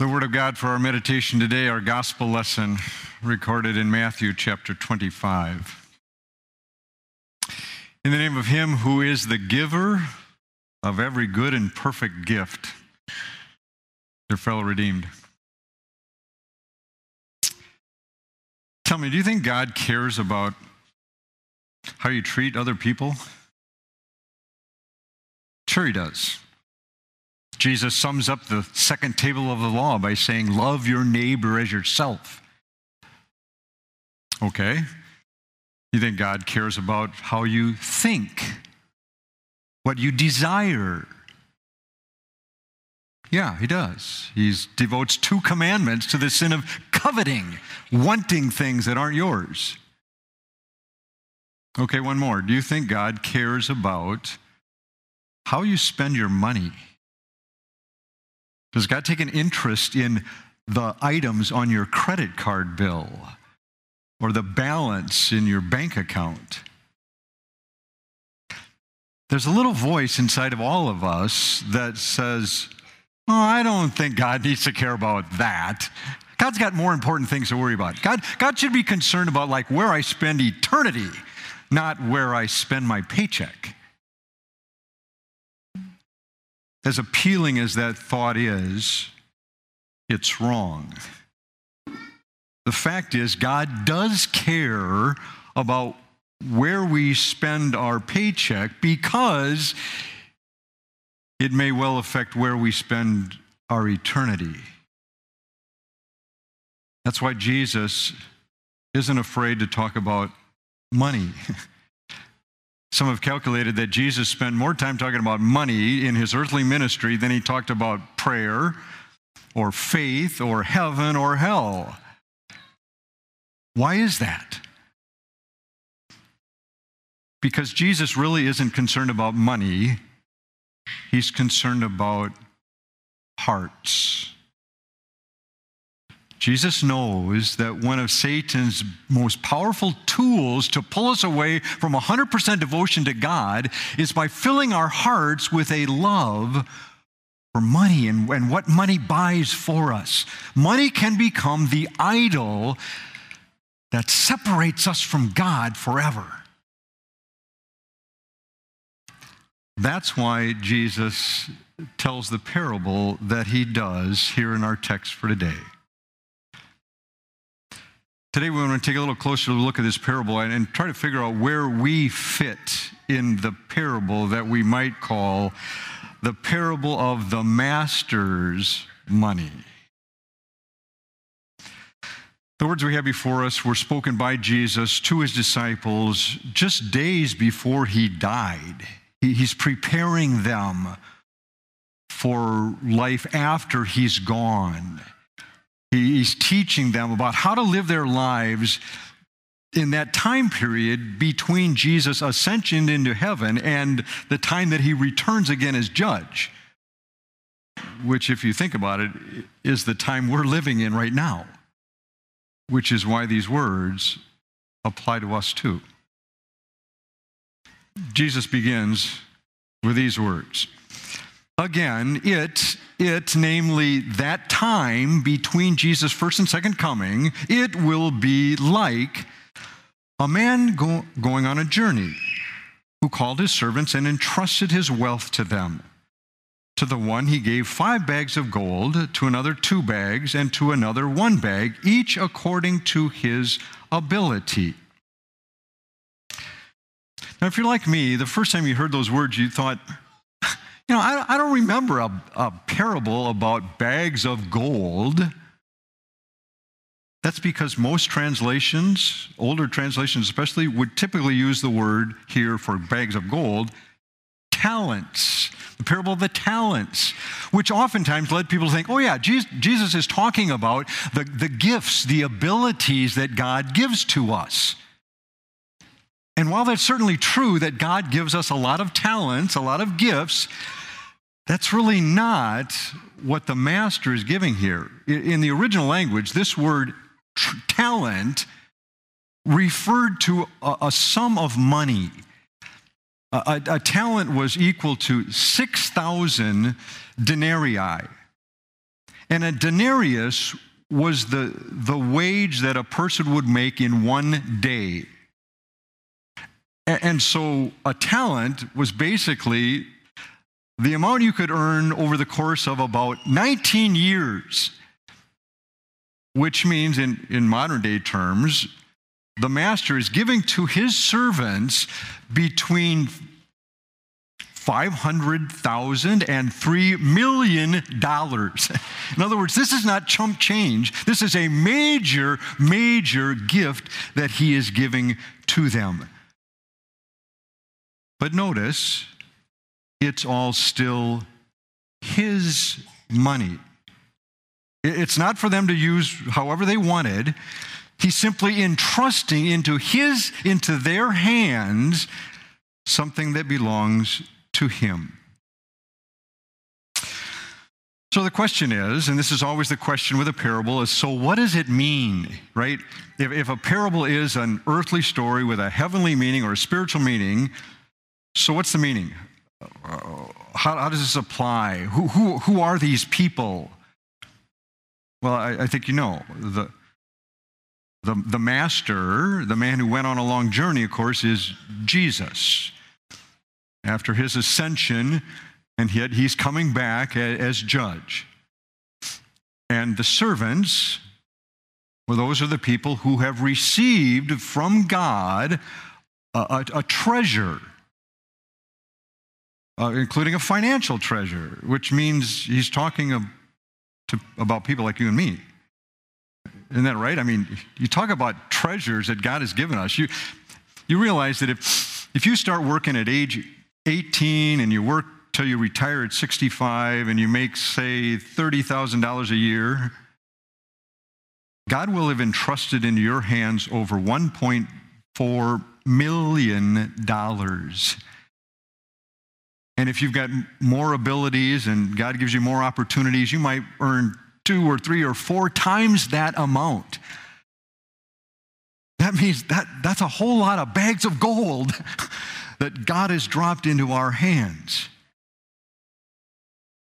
The Word of God for our meditation today, our gospel lesson recorded in Matthew chapter 25. In the name of Him who is the giver of every good and perfect gift, your fellow redeemed. Tell me, do you think God cares about how you treat other people? Sure He does. Jesus sums up the second table of the law by saying, love your neighbor as yourself. Okay. You think God cares about how you think, what you desire? Yeah, He does. He devotes two commandments to the sin of coveting, wanting things that aren't yours. Okay, one more. Do you think God cares about how you spend your money? Does God take an interest in the items on your credit card bill or the balance in your bank account? There's a little voice inside of all of us that says, oh, I don't think God needs to care about that. God's got more important things to worry about. God should be concerned about like where I spend eternity, not where I spend my paycheck. As appealing as that thought is, it's wrong. The fact is, God does care about where we spend our paycheck because it may well affect where we spend our eternity. That's why Jesus isn't afraid to talk about money. Some have calculated that Jesus spent more time talking about money in His earthly ministry than He talked about prayer or faith or heaven or hell. Why is that? Because Jesus really isn't concerned about money. He's concerned about hearts. Jesus knows that one of Satan's most powerful tools to pull us away from 100% devotion to God is by filling our hearts with a love for money and what money buys for us. Money can become the idol that separates us from God forever. That's why Jesus tells the parable that He does here in our text for today. Today we want to take a little closer look at this parable and try to figure out where we fit in the parable that we might call the parable of the master's money. The words we have before us were spoken by Jesus to His disciples just days before He died. He's preparing them for life after He's gone. He's teaching them about how to live their lives in that time period between Jesus' ascension into heaven and the time that He returns again as judge, which, if you think about it, is the time we're living in right now, which is why these words apply to us too. Jesus begins with these words. Again, it, namely that time between Jesus' first and second coming, it will be like a man going on a journey who called his servants and entrusted his wealth to them. To the one he gave 5 bags of gold, to another 2 bags, and to another 1 bag, each according to his ability. Now, if you're like me, the first time you heard those words, you thought, you know, I don't remember a parable about bags of gold. That's because most translations, older translations especially, would typically use the word here for bags of gold, talents, the parable of the talents, which oftentimes led people to think, oh yeah, Jesus is talking about the gifts, the abilities that God gives to us. And while that's certainly true that God gives us a lot of talents, a lot of gifts, that's really not what the master is giving here. In the original language, this word talent referred to a sum of money. A talent was equal to 6,000 denarii. And a denarius was the wage that a person would make in one day. And so a talent was basically the amount you could earn over the course of about 19 years, which means in modern day terms, the master is giving to his servants between $500,000 and $3 million. In other words, this is not chump change. This is a major, major gift that he is giving to them. But notice, it's all still his money. It's not for them to use however they wanted. He's simply entrusting into their hands something that belongs to him. So the question is, and this is always the question with a parable, is so what does it mean, right? If a parable is an earthly story with a heavenly meaning or a spiritual meaning, so what's the meaning? How does this apply? Who are these people? Well, I think you know, the master, the man who went on a long journey, of course, is Jesus. After his ascension, and yet he's coming back as judge. And the servants, well, those are the people who have received from God a treasure, including a financial treasure, which means he's talking about people like you and me. Isn't that right? I mean, you talk about treasures that God has given us. You realize that if you start working at age 18 and you work till you retire at 65 and you make, say, $30,000 a year, God will have entrusted into your hands over $1.4 million. And if you've got more abilities and God gives you more opportunities, you might earn 2 or 3 or 4 times that amount. That means that's a whole lot of bags of gold that God has dropped into our hands.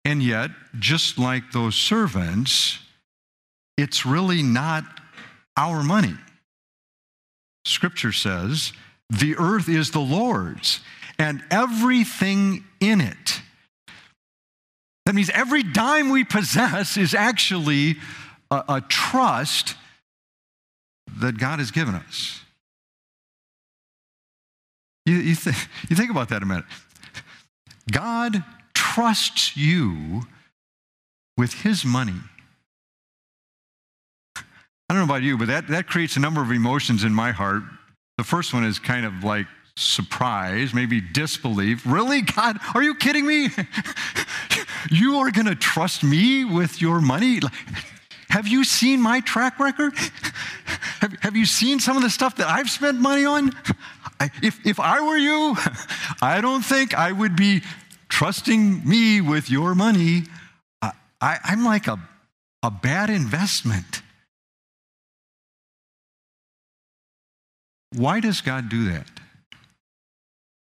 And yet, just like those servants, it's really not our money. Scripture says, the earth is the Lord's and everything in it. That means every dime we possess is actually a trust that God has given us. You think about that a minute. God trusts you with his money. I don't know about you, but that creates a number of emotions in my heart. The first one is kind of like surprise, maybe disbelief. Really, God? Are you kidding me? You are going to trust me with your money? Have you seen my track record? Have you seen some of the stuff that I've spent money on? If I were you, I don't think I would be trusting me with your money. I'm like a bad investment. Why does God do that?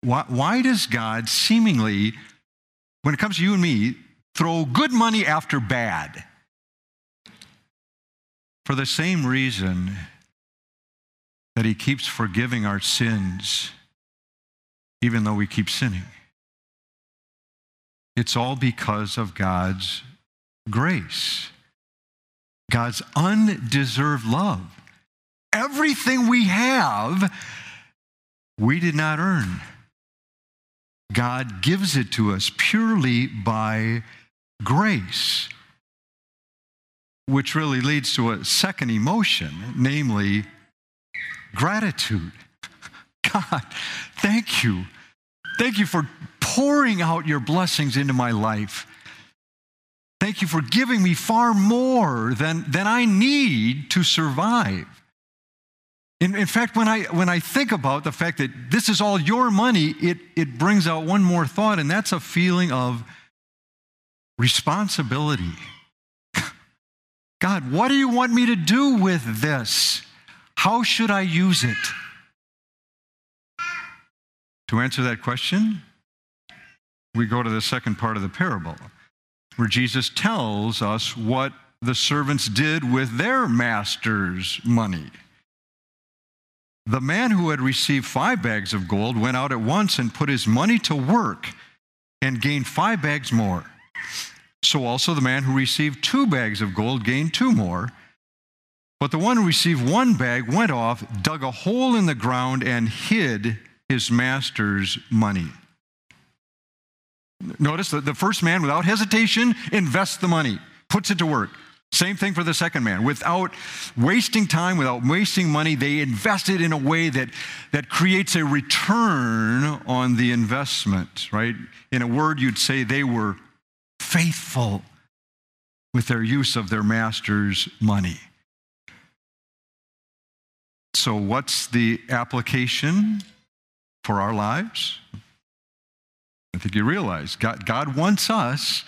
Why does God seemingly, when it comes to you and me, throw good money after bad? For the same reason that he keeps forgiving our sins, even though we keep sinning. It's all because of God's grace, God's undeserved love. Everything we have, we did not earn. God gives it to us purely by grace, which really leads to a second emotion, namely gratitude. God, thank you. Thank you for pouring out your blessings into my life. Thank you for giving me far more than I need to survive. In fact, when I think about the fact that this is all your money, it brings out one more thought, and that's a feeling of responsibility. God, what do you want me to do with this? How should I use it? To answer that question, we go to the second part of the parable. where Jesus tells us what the servants did with their master's money. The man who had received 5 bags of gold went out at once and put his money to work and gained 5 bags more. So also the man who received 2 bags of gold gained 2 more. But the one who received 1 bag went off, dug a hole in the ground, and hid his master's money. Notice that the first man, without hesitation, invests the money, puts it to work. Same thing for the second man. Without wasting time, without wasting money, they invest it in a way that creates a return on the investment, right? In a word, you'd say they were faithful with their use of their master's money. So what's the application for our lives? I think you realize God wants us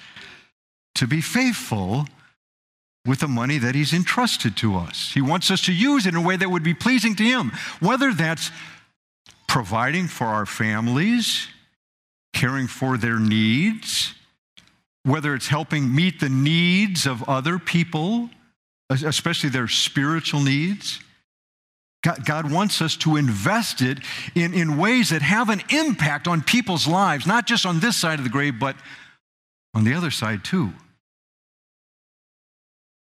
to be faithful with the money that he's entrusted to us. He wants us to use it in a way that would be pleasing to him, whether that's providing for our families, caring for their needs, whether it's helping meet the needs of other people, especially their spiritual needs. God wants us to invest it in ways that have an impact on people's lives, not just on this side of the grave, but on the other side too.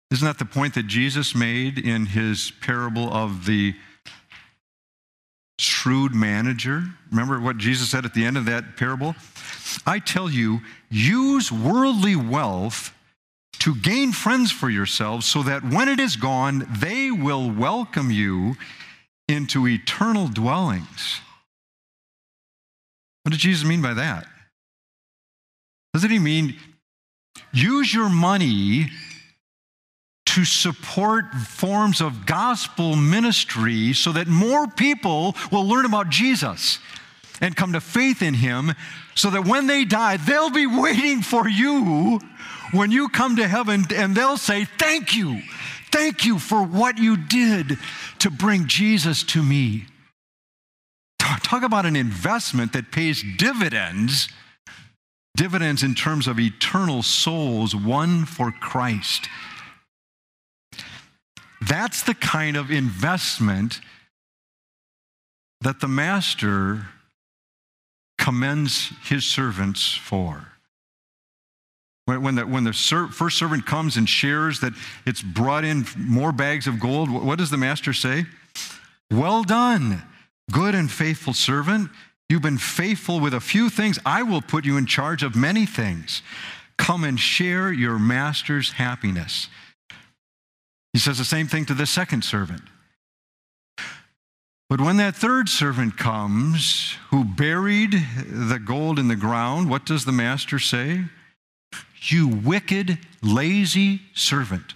Isn't that the point that Jesus made in his parable of the shrewd manager? Remember what Jesus said at the end of that parable? I tell you, use worldly wealth to gain friends for yourselves so that when it is gone, they will welcome you into eternal dwellings. What did Jesus mean by that? Doesn't he mean use your money to support forms of gospel ministry so that more people will learn about Jesus and come to faith in him so that when they die, they'll be waiting for you when you come to heaven and they'll say, thank you. Thank you for what you did to bring Jesus to me. Talk about an investment that pays dividends. Dividends in terms of eternal souls won for Christ. That's the kind of investment that the master commends his servants for. When the first servant comes and shares that it's brought in more bags of gold, what does the master say? Well done, good and faithful servant. You've been faithful with a few things. I will put you in charge of many things. Come and share your master's happiness. He says the same thing to the second servant. But when that third servant comes, who buried the gold in the ground, what does the master say? You wicked, lazy servant.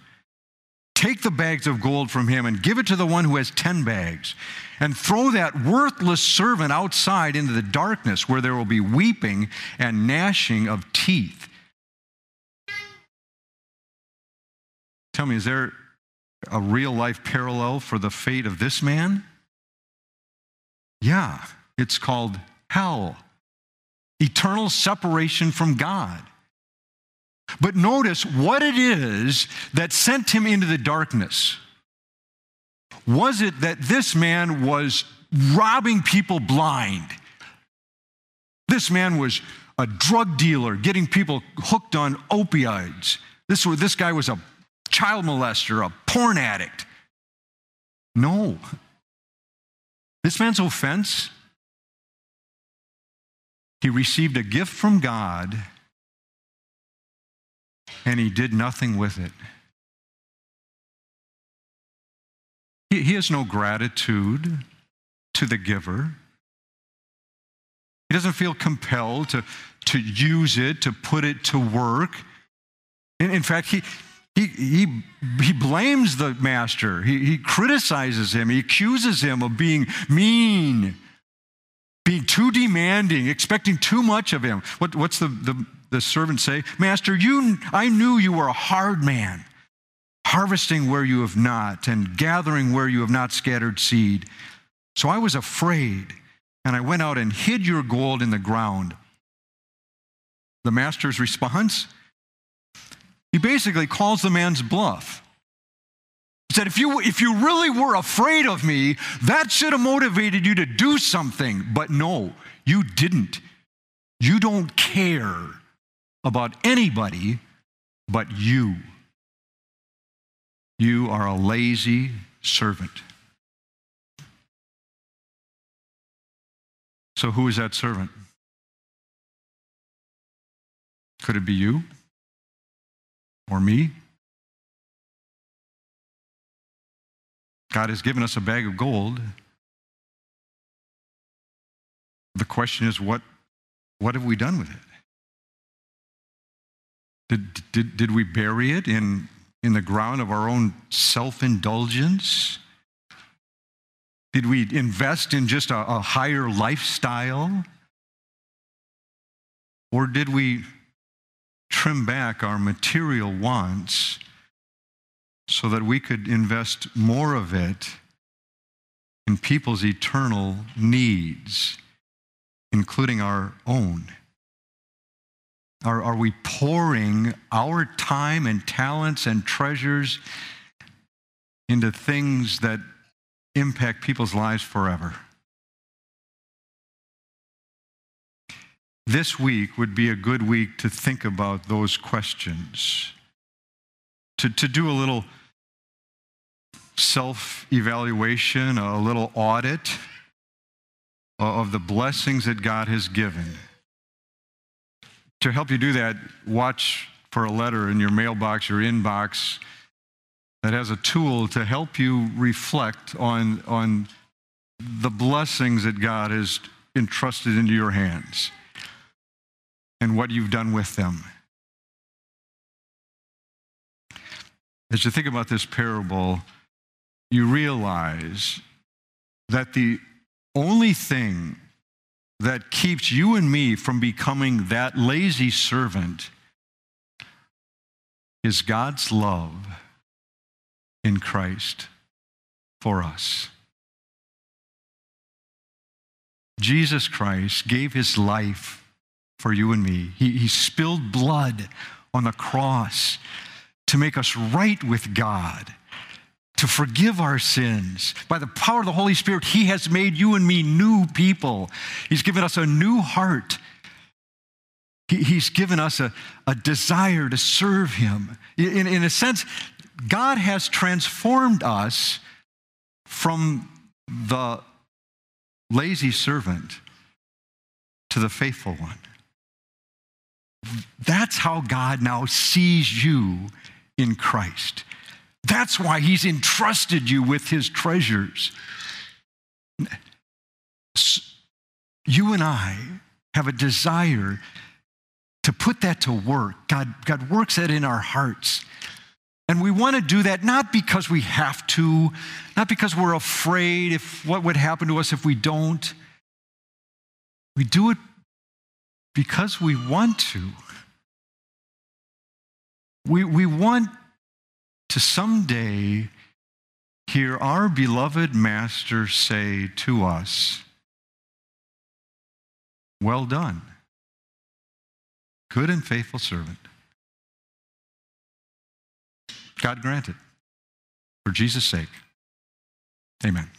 Take the bags of gold from him and give it to the one who has 10 bags, and throw that worthless servant outside into the darkness where there will be weeping and gnashing of teeth. Tell me, is there a real-life parallel for the fate of this man? Yeah, it's called hell. Eternal separation from God. But notice what it is that sent him into the darkness. Was it that this man was robbing people blind? This man was a drug dealer, getting people hooked on opioids. This guy was a child molester, a porn addict. No. This man's offense, he received a gift from God and he did nothing with it. He has no gratitude to the giver. He doesn't feel compelled to use it, to put it to work. In fact, he blames the master. He criticizes him. He accuses him of being mean, being too demanding, expecting too much of him. What's the servant say? Master, I knew you were a hard man, harvesting where you have not and gathering where you have not scattered seed. So I was afraid, and I went out and hid your gold in the ground. The master's response? He basically calls the man's bluff. He said, if you really were afraid of me, that should have motivated you to do something. But no, you didn't. You don't care about anybody but you. You are a lazy servant. So who is that servant? Could it be you? Or me? God has given us a bag of gold. The question is, what have we done with it? Did we bury it in the ground of our own self-indulgence? Did we invest in just a higher lifestyle? Or did we trim back our material wants so that we could invest more of it in people's eternal needs, including our own? Are we pouring our time and talents and treasures into things that impact people's lives forever? This week would be a good week to think about those questions, to do a little self-evaluation, a little audit of the blessings that God has given. To help you do that, watch for a letter in your mailbox, your inbox, that has a tool to help you reflect on the blessings that God has entrusted into your hands and what you've done with them. As you think about this parable, you realize that the only thing that keeps you and me from becoming that lazy servant is God's love in Christ for us. Jesus Christ gave his life for you and me. He spilled blood on the cross to make us right with God, to forgive our sins. By the power of the Holy Spirit, he has made you and me new people. He's given us a new heart. He's given us a desire to serve him. In a sense, God has transformed us from the lazy servant to the faithful one. That's how God now sees you in Christ. That's why he's entrusted you with his treasures. You and I have a desire to put that to work. God works that in our hearts. And we want to do that not because we have to, not because we're afraid if what would happen to us if we don't. We do it because we want to. We want to someday hear our beloved master say to us, "Well done, good and faithful servant." God grant it, for Jesus' sake. Amen.